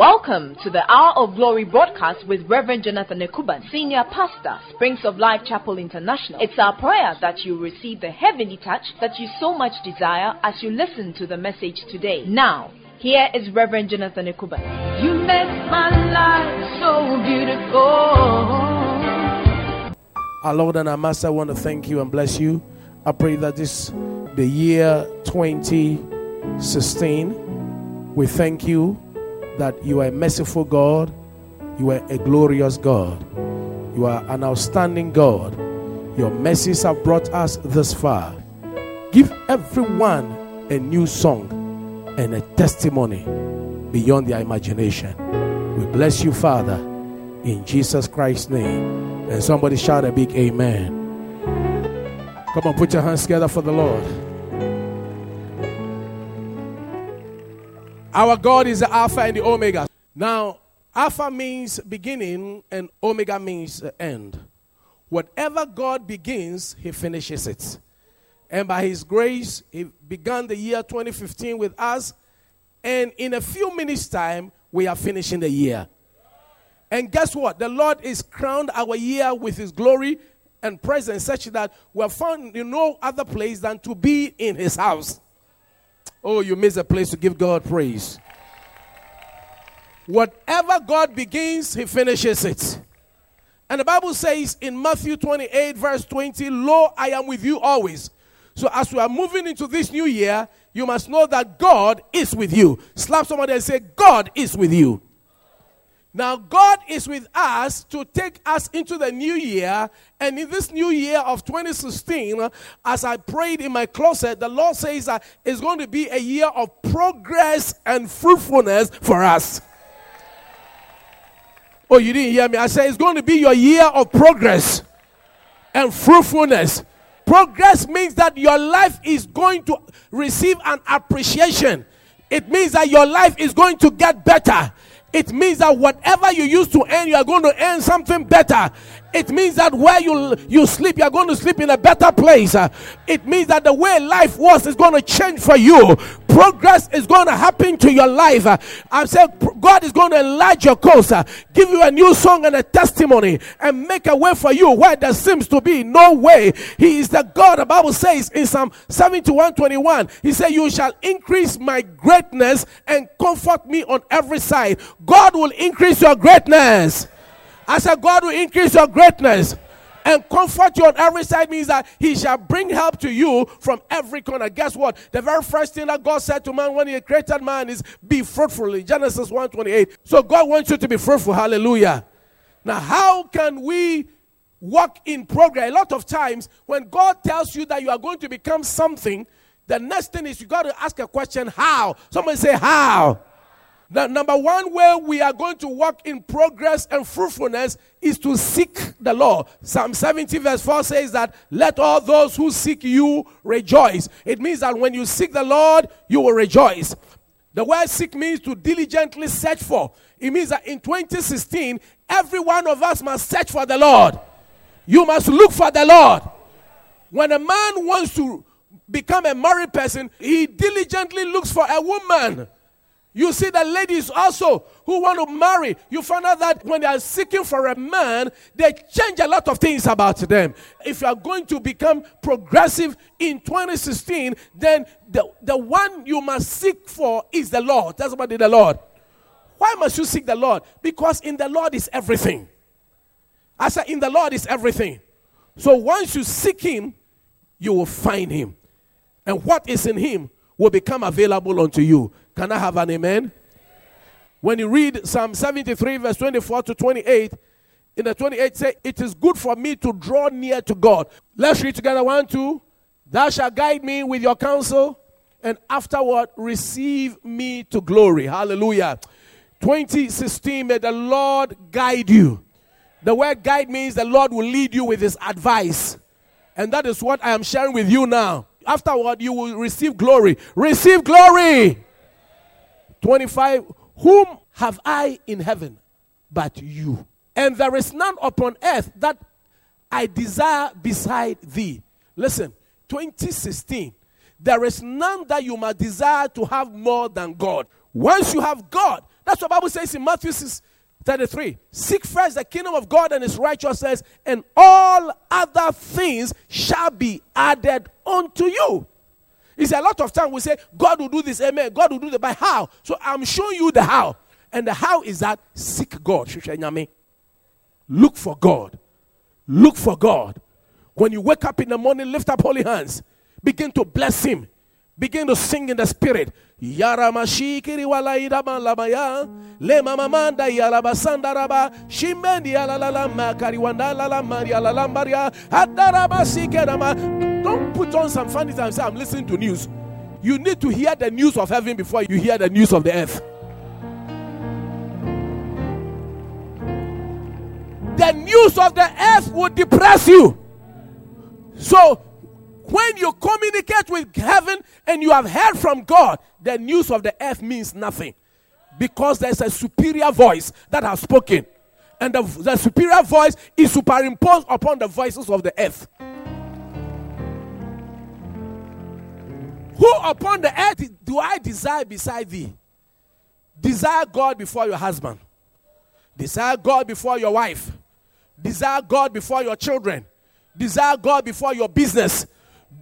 Welcome to the Hour of Glory broadcast with Reverend Jonathan Ekuban, Senior Pastor, Springs of Life Chapel International. It's our prayer that you receive the heavenly touch that you so much desire as you listen to the message today. Now, here is Reverend Jonathan Ekuban. You make my life so beautiful. Our Lord and our Master, I want to thank you and bless you. I pray that this, the year 2016, we thank you that you are a merciful God, you are a glorious God, you are an outstanding God. Your mercies have brought us this far. Give everyone a new song and a testimony beyond their imagination. We bless you, Father, in Jesus Christ's name. And somebody shout a big amen. Come on, put your hands together for the Lord. Our God is the Alpha and the Omega. Now, Alpha means beginning and Omega means end. Whatever God begins, he finishes it. And by his grace, he began the year 2015 with us. And in a few minutes' time, we are finishing the year. And guess what? The Lord has crowned our year with his glory and presence such that we are found in no other place than to be in his house. Oh, you miss a place to give God praise. Whatever God begins, he finishes it. And the Bible says in Matthew 28 verse 20, "Lo, I am with you always." So as we are moving into this new year, you must know that God is with you. Slap somebody and say, God is with you. Now, God is with us to take us into the new year. And in this new year of 2016, as I prayed in my closet, the Lord says that it's going to be a year of progress and fruitfulness for us. Oh, you didn't hear me. I said it's going to be your year of progress and fruitfulness. Progress means that your life is going to receive an appreciation. It means that your life is going to get better. It means that whatever you used to earn, you are going to earn something better. It means that where you sleep, you are going to sleep in a better place. It means that the way life was is going to change for you. Progress is going to happen to your life. I'm saying God is going to enlarge your cause, give you a new song and a testimony, and make a way for you where there seems to be no way. He is the God, the Bible says in Psalm 71:21, he said, "You shall increase my greatness and comfort me on every side." God will increase your greatness. I said, God will increase your greatness and comfort you on every side. Means that he shall bring help to you from every corner. Guess what? The very first thing that God said to man when he created man is be fruitful in Genesis 1:28. So God wants you to be fruitful. Hallelujah. Now, how can we walk in progress? A lot of times when God tells you that you are going to become something, the next thing is you got to ask a question, how? Somebody say, how? The number one way we are going to walk in progress and fruitfulness is to seek the Lord. Psalm 70 verse 4 says that, "Let all those who seek you rejoice." It means that when you seek the Lord, you will rejoice. The word seek means to diligently search for. It means that in 2016, every one of us must search for the Lord. You must look for the Lord. When a man wants to become a married person, he diligently looks for a woman. You see the ladies also who want to marry. You find out that when they are seeking for a man, they change a lot of things about them. If you are going to become progressive in 2016, then the one you must seek for is the Lord. That's what the Lord. Why must you seek the Lord? Because in the Lord is everything. I said, in the Lord is everything. So once you seek him, you will find him. And what is in him will become available unto you. Can I have an amen? When you read Psalm 73 verse 24 to 28, in the 28 say, "It is good for me to draw near to God." Let's read together. 1, 2. "Thou shalt guide me with your counsel, and afterward receive me to glory." Hallelujah. 2016, may the Lord guide you. The word guide means the Lord will lead you with his advice. And that is what I am sharing with you now. Afterward, you will receive glory. Receive glory. 25, "Whom have I in heaven but you? And there is none upon earth that I desire beside thee." Listen, 2016, there is none that you must desire to have more than God. Once you have God, That's what the Bible says in Matthew 6:33. Seek first the kingdom of God and his righteousness, and all other things shall be added unto you. It's a lot of time we say, God will do this, amen. God will do that, but how? So I'm showing you the how. And the how is that seek God. Look for God. Look for God. When you wake up in the morning, lift up holy hands. Begin to bless him. Begin to sing in the spirit. Don't put on some funny and say, I'm listening to news. You need to hear the news of heaven before you hear the news of the earth. The news of the earth will depress you. So, when you communicate with heaven and you have heard from God, the news of the earth means nothing. Because there's a superior voice that has spoken. And the superior voice is superimposed upon the voices of the earth. Who upon the earth do I desire beside thee? Desire God before your husband. Desire God before your wife. Desire God before your children. Desire God before your business.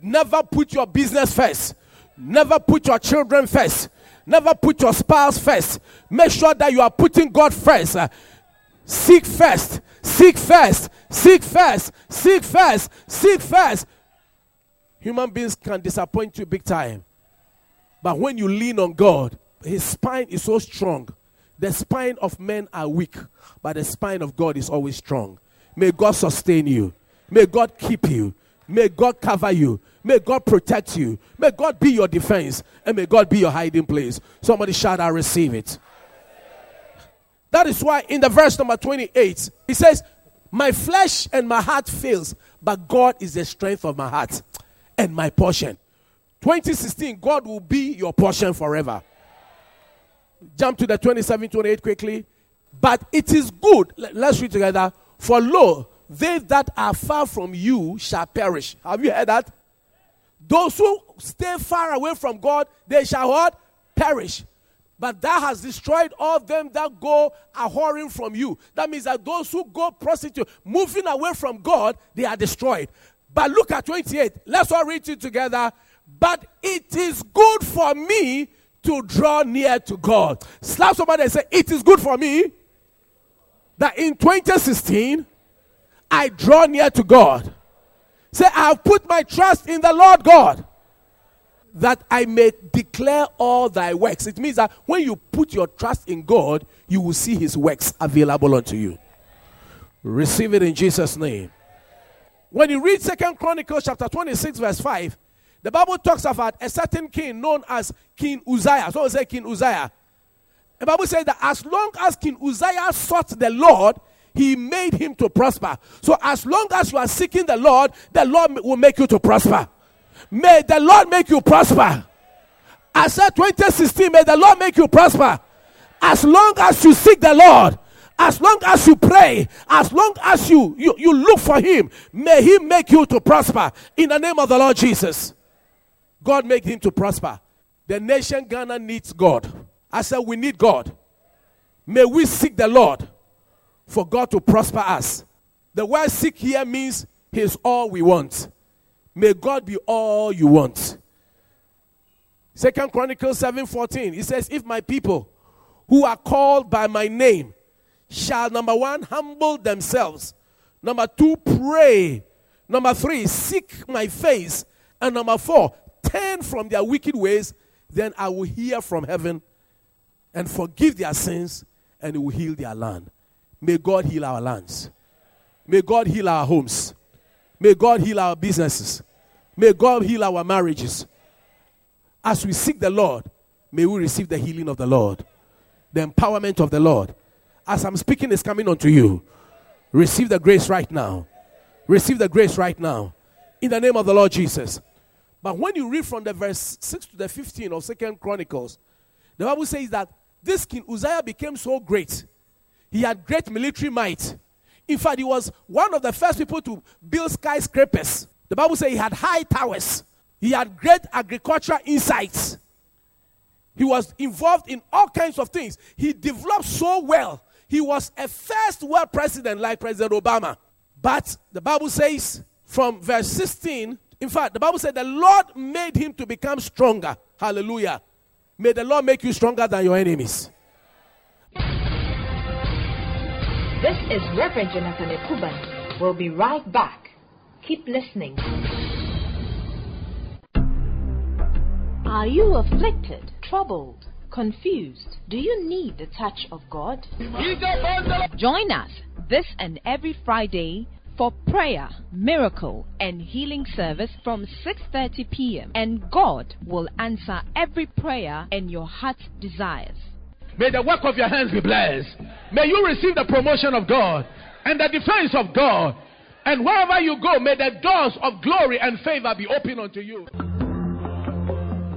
Never put your business first. Never put your children first. Never put your spouse first. Make sure that you are putting God first. Seek first. Seek first. Seek first. Seek first. Seek first. Human beings can disappoint you big time. But when you lean on God, his spine is so strong. The spine of men are weak, but the spine of God is always strong. May God sustain you. May God keep you. May God cover you. May God protect you. May God be your defense. And may God be your hiding place. Somebody shout, I receive it. That is why in the verse number 28, it says, my flesh and my heart fails, but God is the strength of my heart and my portion. 2016, God will be your portion forever. Jump to the 27-28 quickly. But it is good. Let's read together. For lo, they that are far from you shall perish. Have you heard that? Those who stay far away from God, they shall what? Perish. But thou hast destroyed all them that go a-whoring from you. That means that those who go prostitute, moving away from God, they are destroyed. But look at 28. Let's all read it together. But it is good for me to draw near to God. Slap somebody and say, it is good for me that in 2016, I draw near to God. Say, I have put my trust in the Lord God, that I may declare all thy works. It means that when you put your trust in God, you will see his works available unto you. Receive it in Jesus' name. When you read 2 Chronicles chapter 26, verse 5, the Bible talks about a certain king known as King Uzziah. So we say King Uzziah. The Bible says that as long as King Uzziah sought the Lord, he made him to prosper. So as long as you are seeking the Lord will make you to prosper. May the Lord make you prosper. I said 2016, may the Lord make you prosper. As long as you seek the Lord, as long as you pray, as long as you look for him, may he make you to prosper. In the name of the Lord Jesus. God make him to prosper. The nation Ghana needs God. I said we need God. May we seek the Lord for God to prosper us. The word seek here means he's all we want. May God be all you want. 2 Chronicles 7:14. It says, if my people who are called by my name shall, number one, humble themselves. Number two, pray. Number three, seek my face. And number four, turn from their wicked ways, then I will hear from heaven and forgive their sins, and it will heal their land. May God heal our lands. May God heal our homes. May God heal our businesses. May God heal our marriages. As we seek the Lord, may we receive the healing of the Lord, the empowerment of the Lord. As I'm speaking, it's coming unto you. Receive the grace right now. Receive the grace right now. In the name of the Lord Jesus. But when you read from the verse 6 to the 15 of 2 Chronicles, the Bible says that this king Uzziah became so great. He had great military might. In fact, he was one of the first people to build skyscrapers. The Bible says he had high towers. He had great agricultural insights. He was involved in all kinds of things. He developed so well. He was a first world president like President Obama. But the Bible says from verse 16, in fact, the Bible said the Lord made him to become stronger. Hallelujah. May the Lord make you stronger than your enemies. This is Reverend Jonathan Ekuban. We'll be right back. Keep listening. Are you afflicted, troubled, confused? Do you need the touch of God? Join us this and every Friday for prayer, miracle, and healing service from 6:30 p.m. And God will answer every prayer and your heart's desires. May the work of your hands be blessed. May you receive the promotion of God and the defense of God. And wherever you go, may the doors of glory and favor be open unto you.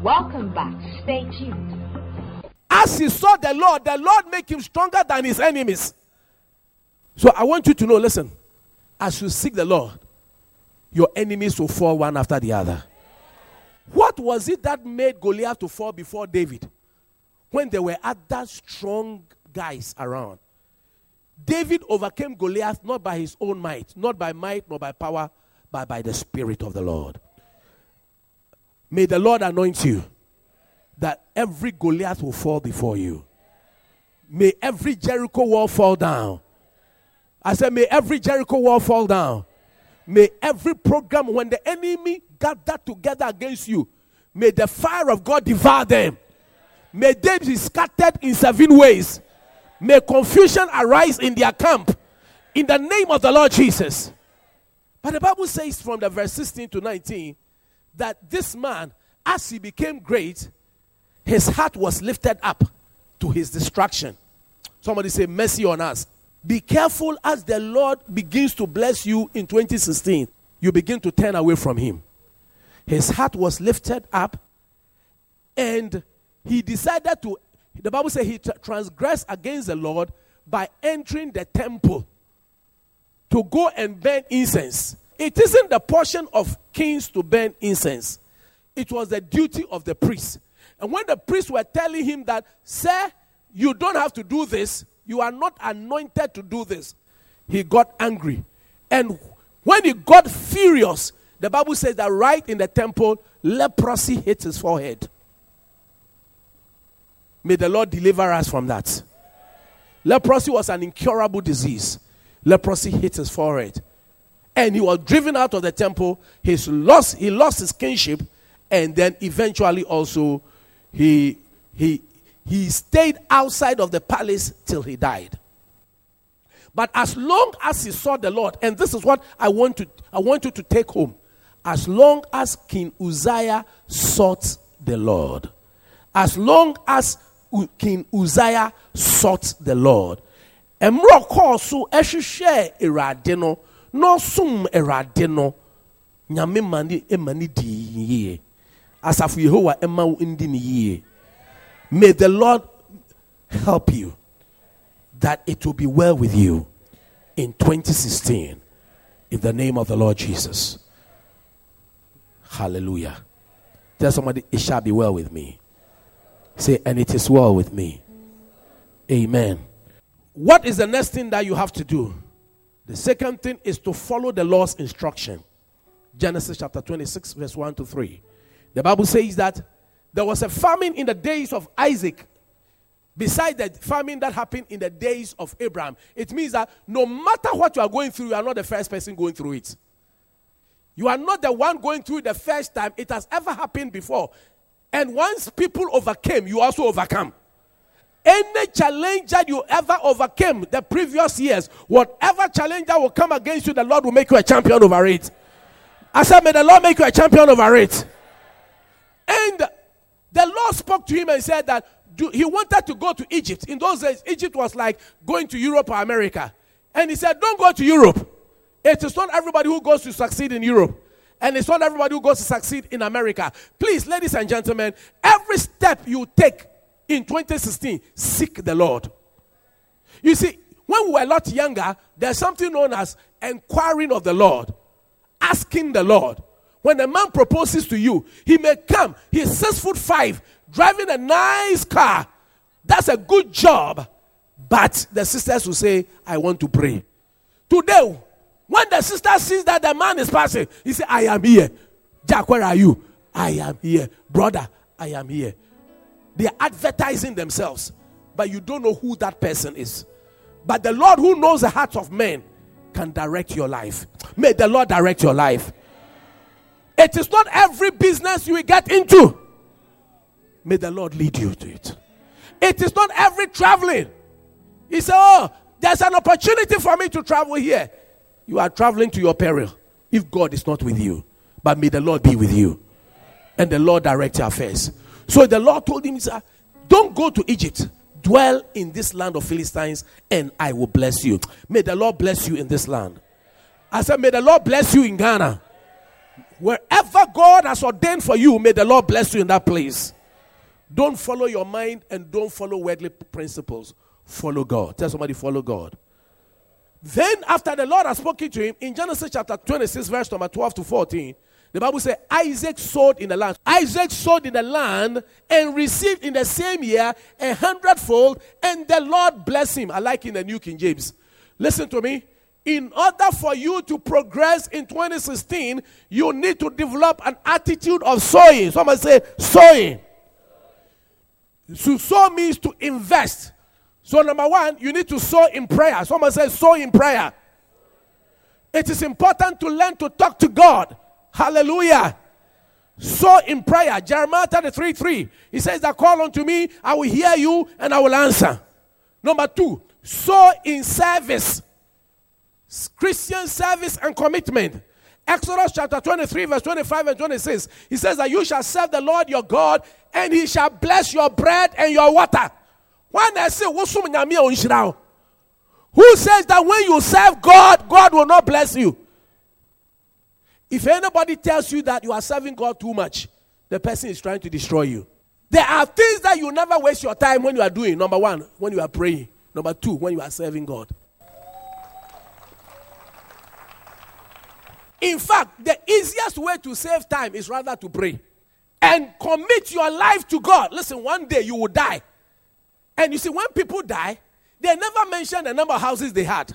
Welcome back. Stay tuned. As he saw the Lord made him stronger than his enemies. So I want you to know, listen, as you seek the Lord, your enemies will fall one after the other. What was it that made Goliath to fall before David? When there were other strong guys around. David overcame Goliath not by his own might, not by might, nor by power, but by the Spirit of the Lord. May the Lord anoint you that every Goliath will fall before you. May every Jericho wall fall down. I said, may every Jericho wall fall down. May every program, when the enemy gathered together against you, may the fire of God devour them. May they be scattered in seven ways. May confusion arise in their camp. In the name of the Lord Jesus. But the Bible says from the verse 16 to 19, that this man, as he became great, his heart was lifted up to his destruction. Somebody say, mercy on us. Be careful as the Lord begins to bless you in 2016. You begin to turn away from him. His heart was lifted up and he decided to, the Bible says he transgressed against the Lord by entering the temple to go and burn incense. It isn't the portion of kings to burn incense. It was the duty of the priests. And when the priests were telling him that, sir, you don't have to do this. You are not anointed to do this. He got angry. And when he got furious, the Bible says that right in the temple, leprosy hit his forehead. May the Lord deliver us from that. Leprosy was an incurable disease. Leprosy hit his forehead. And he was driven out of the temple. He lost his kingship. And then eventually also he stayed outside of the palace till he died. But as long as he saw the Lord, and this is what I want you to take home. As long as King Uzziah sought the Lord. As long as King Uzziah sought the Lord. No sum eradeno nyame mani emani di ye asafu Yehowa emma indi ni ye. May the Lord help you that it will be well with you in 2016 in the name of the Lord Jesus. Hallelujah. Tell somebody it shall be well with me. Say and it is well with me. Amen. What is the next thing that you have to do? The second thing is to follow the Lord's instruction. Genesis chapter 26, verse 1 to 3. The Bible says that there was a famine in the days of Isaac, beside the famine that happened in the days of Abraham. It means that no matter what you are going through, you are not the first person going through it. You are not the one going through it the first time. It has ever happened before. And once people overcame, you also overcome. Any challenge that you ever overcame the previous years, whatever challenge that will come against you, the Lord will make you a champion over it. I said, may the Lord make you a champion over it. And the Lord spoke to him and said that he wanted to go to Egypt. In those days, Egypt was like going to Europe or America. And he said, don't go to Europe. It is not everybody who goes to succeed in Europe. And it's not everybody who goes to succeed in America. Please, ladies and gentlemen, every step you take, in 2016, seek the Lord. You see, when we were a lot younger, there's something known as inquiring of the Lord, asking the Lord. When a man proposes to you, he may come, he is 6'5", driving a nice car. That's a good job. But the sisters will say, I want to pray. Today, when the sister sees that the man is passing, he says, I am here. Jack, where are you? I am here. Brother, I am here. They are advertising themselves, but you don't know who that person is. But the Lord who knows the hearts of men can direct your life. May the Lord direct your life. It is not every business you will get into. May the Lord lead you to it. It is not every traveling. He said, oh, there's an opportunity for me to travel here. You are traveling to your peril if God is not with you. But may the Lord be with you. And the Lord direct your affairs. So the Lord told him, don't go to Egypt. Dwell in this land of Philistines and I will bless you. May the Lord bless you in this land. I said, may the Lord bless you in Ghana. Wherever God has ordained for you, may the Lord bless you in that place. Don't follow your mind and don't follow worldly principles. Follow God. Tell somebody, follow God. Then after the Lord has spoken to him, in Genesis chapter 26, verse number 12 to 14, the Bible says, Isaac sowed in the land. Isaac sowed in the land and received in the same year 100-fold, and the Lord blessed him. I like in the New King James. Listen to me. In order for you to progress in 2016, you need to develop an attitude of sowing. Somebody say, sowing. To sow means to invest. So number one, you need to sow in prayer. Somebody say, sow in prayer. It is important to learn to talk to God. Hallelujah. So in prayer, Jeremiah 33:3, he says that call unto me, I will hear you and I will answer. Number two, so in service, Christian service and commitment. Exodus chapter 23, verse 25 and 26, he says that you shall serve the Lord your God and he shall bless your bread and your water. When I say, who says that when you serve God, God will not bless you? If anybody tells you that you are serving God too much, the person is trying to destroy you. There are things that you never waste your time when you are doing. Number one, when you are praying. Number two, when you are serving God. In fact, the easiest way to save time is rather to pray and commit your life to God. Listen, one day you will die. And you see, when people die, they never mention the number of houses they had,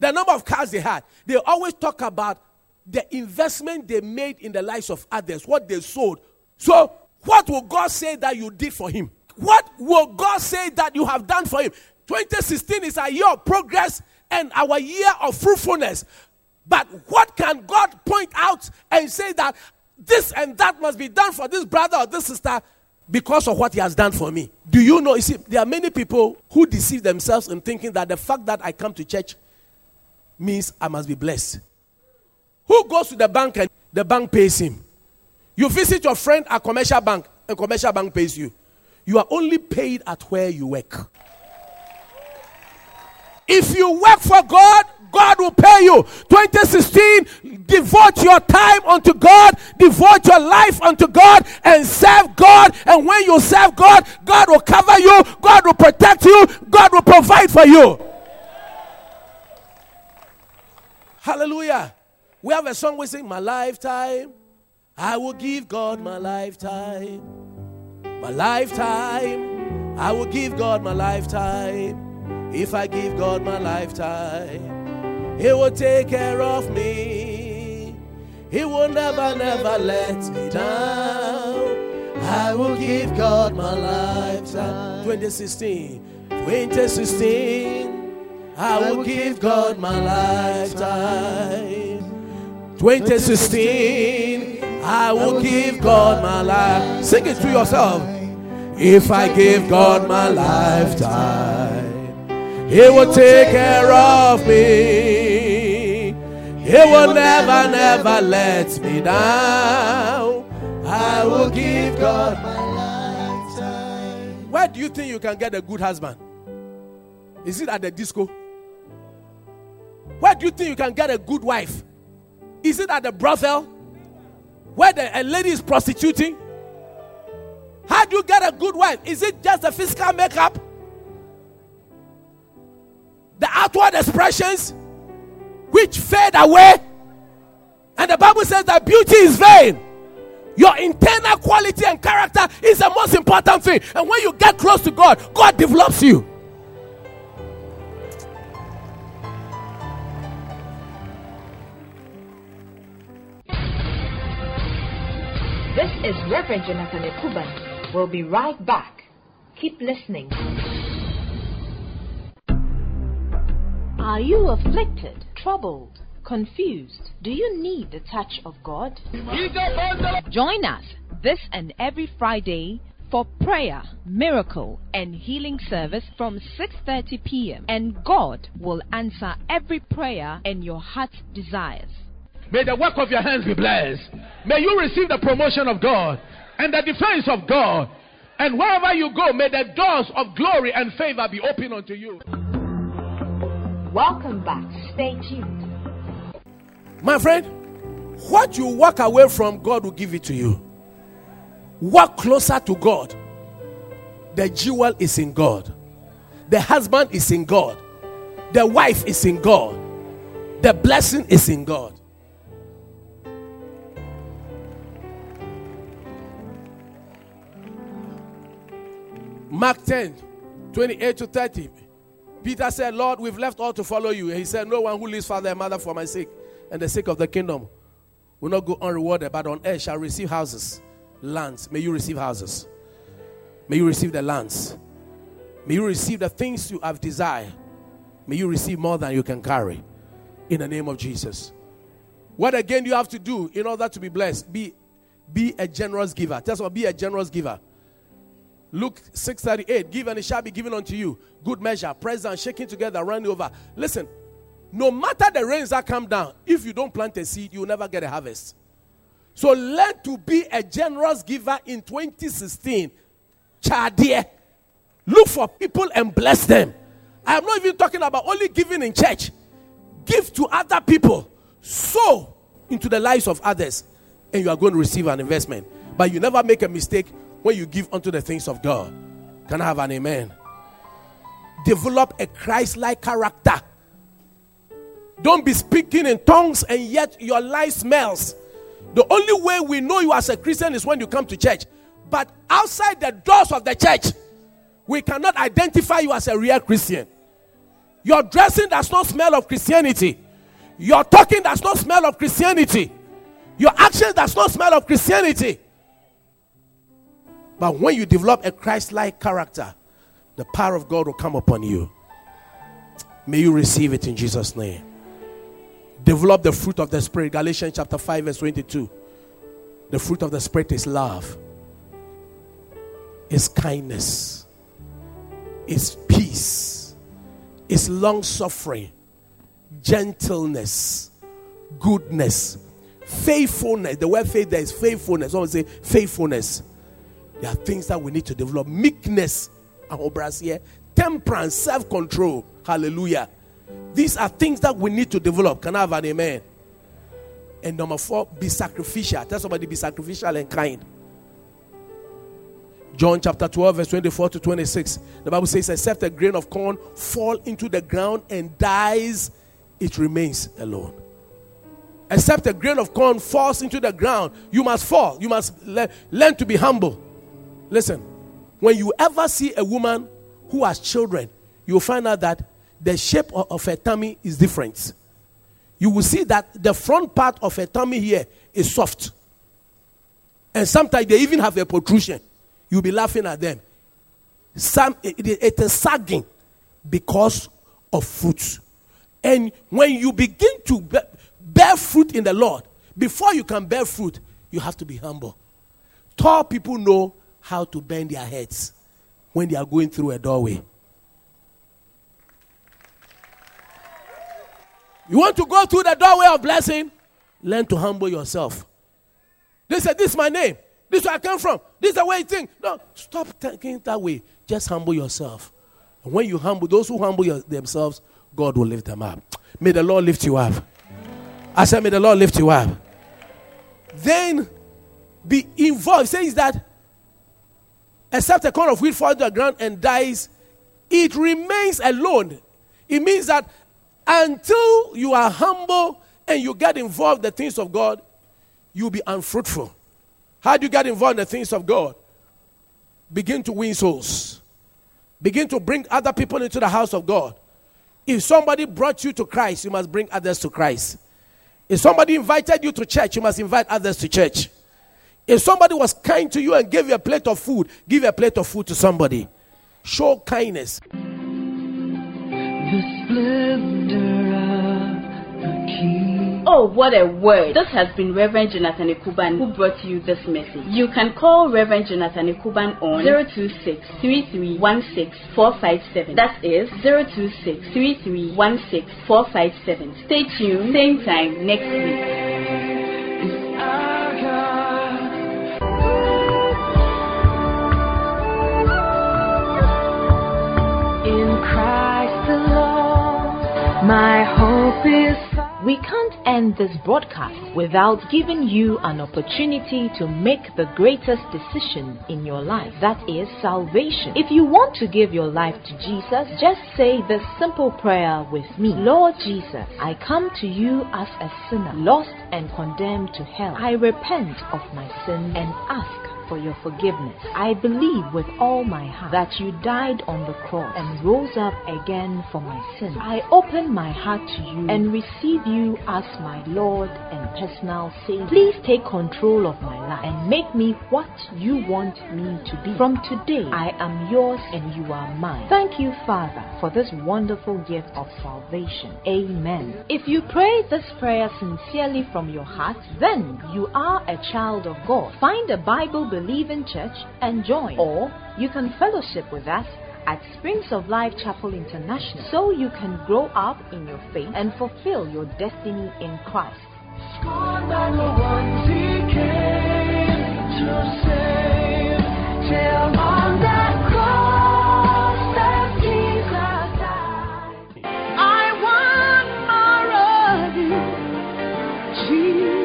the number of cars they had. They always talk about the investment they made in the lives of others, what they sold. So, what will God say that you did for him? What will God say that you have done for him? 2016 is a year of progress and our year of fruitfulness. But what can God point out and say that this and that must be done for this brother or this sister because of what he has done for me? Do you know, you see, there are many people who deceive themselves in thinking that the fact that I come to church means I must be blessed. Who goes to the bank and the bank pays him? You visit your friend at commercial bank and commercial bank pays you. You are only paid at where you work. If you work for God, God will pay you. 2016, devote your time unto God, devote your life unto God, and serve God. And when you serve God, God will cover you, God will protect you, God will provide for you. Hallelujah. We have a song we sing, my lifetime, I will give God my lifetime. My lifetime, I will give God my lifetime. If I give God my lifetime, he will take care of me. He will never, never let me down. I will give God my lifetime. 2016, I will give God my lifetime. 2016, I will give God my life. Sing it to yourself. If I give God my lifetime, he will take care of me. He will never, never let me down. I will give God my lifetime. Where do you think you can get a good husband? Is it at the disco? Where do you think you can get a good wife? Is it at the brothel where a lady is prostituting? How do you get a good wife? Is it just the physical makeup? The outward expressions which fade away? And the Bible says that beauty is vain. Your internal quality and character is the most important thing. And when you get close to God, God develops you. This is Reverend Jonathan Ekuban. We'll be right back. Keep listening. Are you afflicted, troubled, confused? Do you need the touch of God? Join us this and every Friday for prayer, miracle, and healing service from 6:30 p.m. And God will answer every prayer and your heart's desires. May the work of your hands be blessed. May you receive the promotion of God and the defense of God. And wherever you go, may the doors of glory and favor be open unto you. Welcome back. Stay tuned. My friend, what you walk away from, God will give it to you. Walk closer to God. The jewel is in God. The husband is in God. The wife is in God. The blessing is in God. Mark 10:28-30. Peter said, Lord, we've left all to follow you. And he said, no one who leaves father and mother for my sake and the sake of the kingdom will not go unrewarded, but on earth shall receive houses, lands. May you receive houses. May you receive the lands. May you receive the things you have desired. May you receive more than you can carry. In the name of Jesus. What again do you have to do in order to be blessed? Be a generous giver. Tell someone, be a generous giver. Luke 6:38, give and it shall be given unto you. Good measure, pressed down, shaking together, running over. Listen, no matter the rains that come down, if you don't plant a seed, you'll never get a harvest. So learn to be a generous giver in 2016. Chadie, look for people and bless them. I'm not even talking about only giving in church. Give to other people. Sow into the lives of others. And you are going to receive an investment. But you never make a mistake when you give unto the things of God. Can I have an amen? Develop a Christ-like character. Don't be speaking in tongues and yet your life smells. The only way we know you as a Christian is when you come to church. But outside the doors of the church, we cannot identify you as a real Christian. Your dressing does not smell of Christianity. Your talking does not smell of Christianity. Your actions does not smell of Christianity. But when you develop a Christ-like character, the power of God will come upon you. May you receive it in Jesus' name. Develop the fruit of the Spirit. Galatians chapter 5:22. The fruit of the Spirit is love, is kindness, is peace, is long-suffering, gentleness, goodness, faithfulness. The word faith there is faithfulness. Someone say faithfulness. There are things that we need to develop. Meekness, temperance, self-control. Hallelujah. These are things that we need to develop. Can I have an amen? And number 4, be sacrificial. Tell somebody, be sacrificial and kind. John chapter 12:24-26. The Bible says, except a grain of corn fall into the ground and dies, it remains alone. Except a grain of corn falls into the ground, you must fall. You must learn to be humble. Listen, when you ever see a woman who has children, you'll find out that the shape of her tummy is different. You will see that the front part of her tummy here is soft. And sometimes they even have a protrusion. You'll be laughing at them. It is sagging because of fruit. And when you begin to bear fruit in the Lord, before you can bear fruit, you have to be humble. Tall people know how to bend their heads when they are going through a doorway. You want to go through the doorway of blessing? Learn to humble yourself. They said, this is my name. This is where I come from. This is the way you think. No, stop thinking that way. Just humble yourself. And when you humble, those who humble themselves, God will lift them up. May the Lord lift you up. I said, may the Lord lift you up. Then be involved. It says that except a corn of wheat falls to the ground and dies, it remains alone. It means that until you are humble and you get involved in the things of God, you'll be unfruitful. How do you get involved in the things of God? Begin to win souls. Begin to bring other people into the house of God. If somebody brought you to Christ, you must bring others to Christ. If somebody invited you to church, you must invite others to church. If somebody was kind to you and gave you a plate of food, give a plate of food to somebody. Show kindness. The splendor of the King. Oh, what a word. This has been Reverend Jonathan Ekuban who brought you this message. You can call Reverend Jonathan Ekuban on 026-3316-457. That is 026-3316-457. Stay tuned. Same time next week. My hope is... We can't end this broadcast without giving you an opportunity to make the greatest decision in your life. That is salvation. If you want to give your life to Jesus, just say this simple prayer with me. Lord Jesus, I come to you as a sinner, lost and condemned to hell. I repent of my sin and ask for your forgiveness. I believe with all my heart that you died on the cross and rose up again for my sins. I open my heart to you and receive you as my Lord and personal Savior. Please take control of my life and make me what you want me to be. From today, I am yours and you are mine. Thank you, Father, for this wonderful gift of salvation. Amen. If you pray this prayer sincerely from your heart, then you are a child of God. Find a Bible Believe in church and join, or you can fellowship with us at Springs of Life Chapel International so you can grow up in your faith and fulfill your destiny in Christ. Scorned by the ones he came to save, till on that cross that Jesus died. I want more of you, Jesus.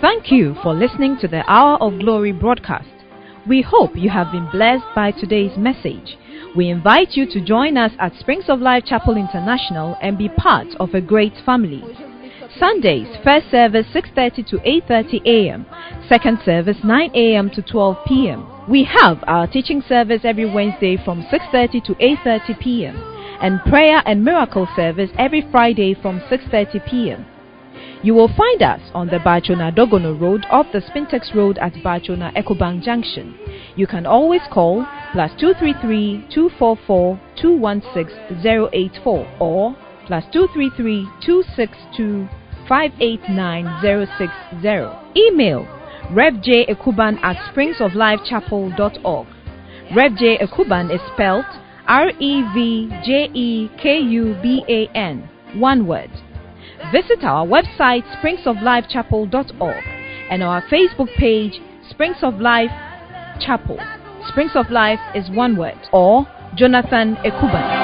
Thank you for listening to the Hour of Glory broadcast. We hope you have been blessed by today's message. We invite you to join us at Springs of Life Chapel International and be part of a great family. Sundays, first service 6:30 to 8:30 a.m., second service 9 a.m. to 12 p.m. We have our teaching service every Wednesday from 6:30 to 8:30 p.m. and prayer and miracle service every Friday from 6:30 p.m. You will find us on the Bachona Dogono Road off the Spintex Road at Bachona Ekuban Junction. You can always call plus 233-244-216-084 or plus 233-262-589-060. Email revjekuban@springsoflifechapel.org. Revj Ekuban is spelled REVJEKUBAN, one word. Visit our website springsoflifechapel.org and our Facebook page Springs of Life Chapel. Springs of Life is one word, or Jonathan Ekuban.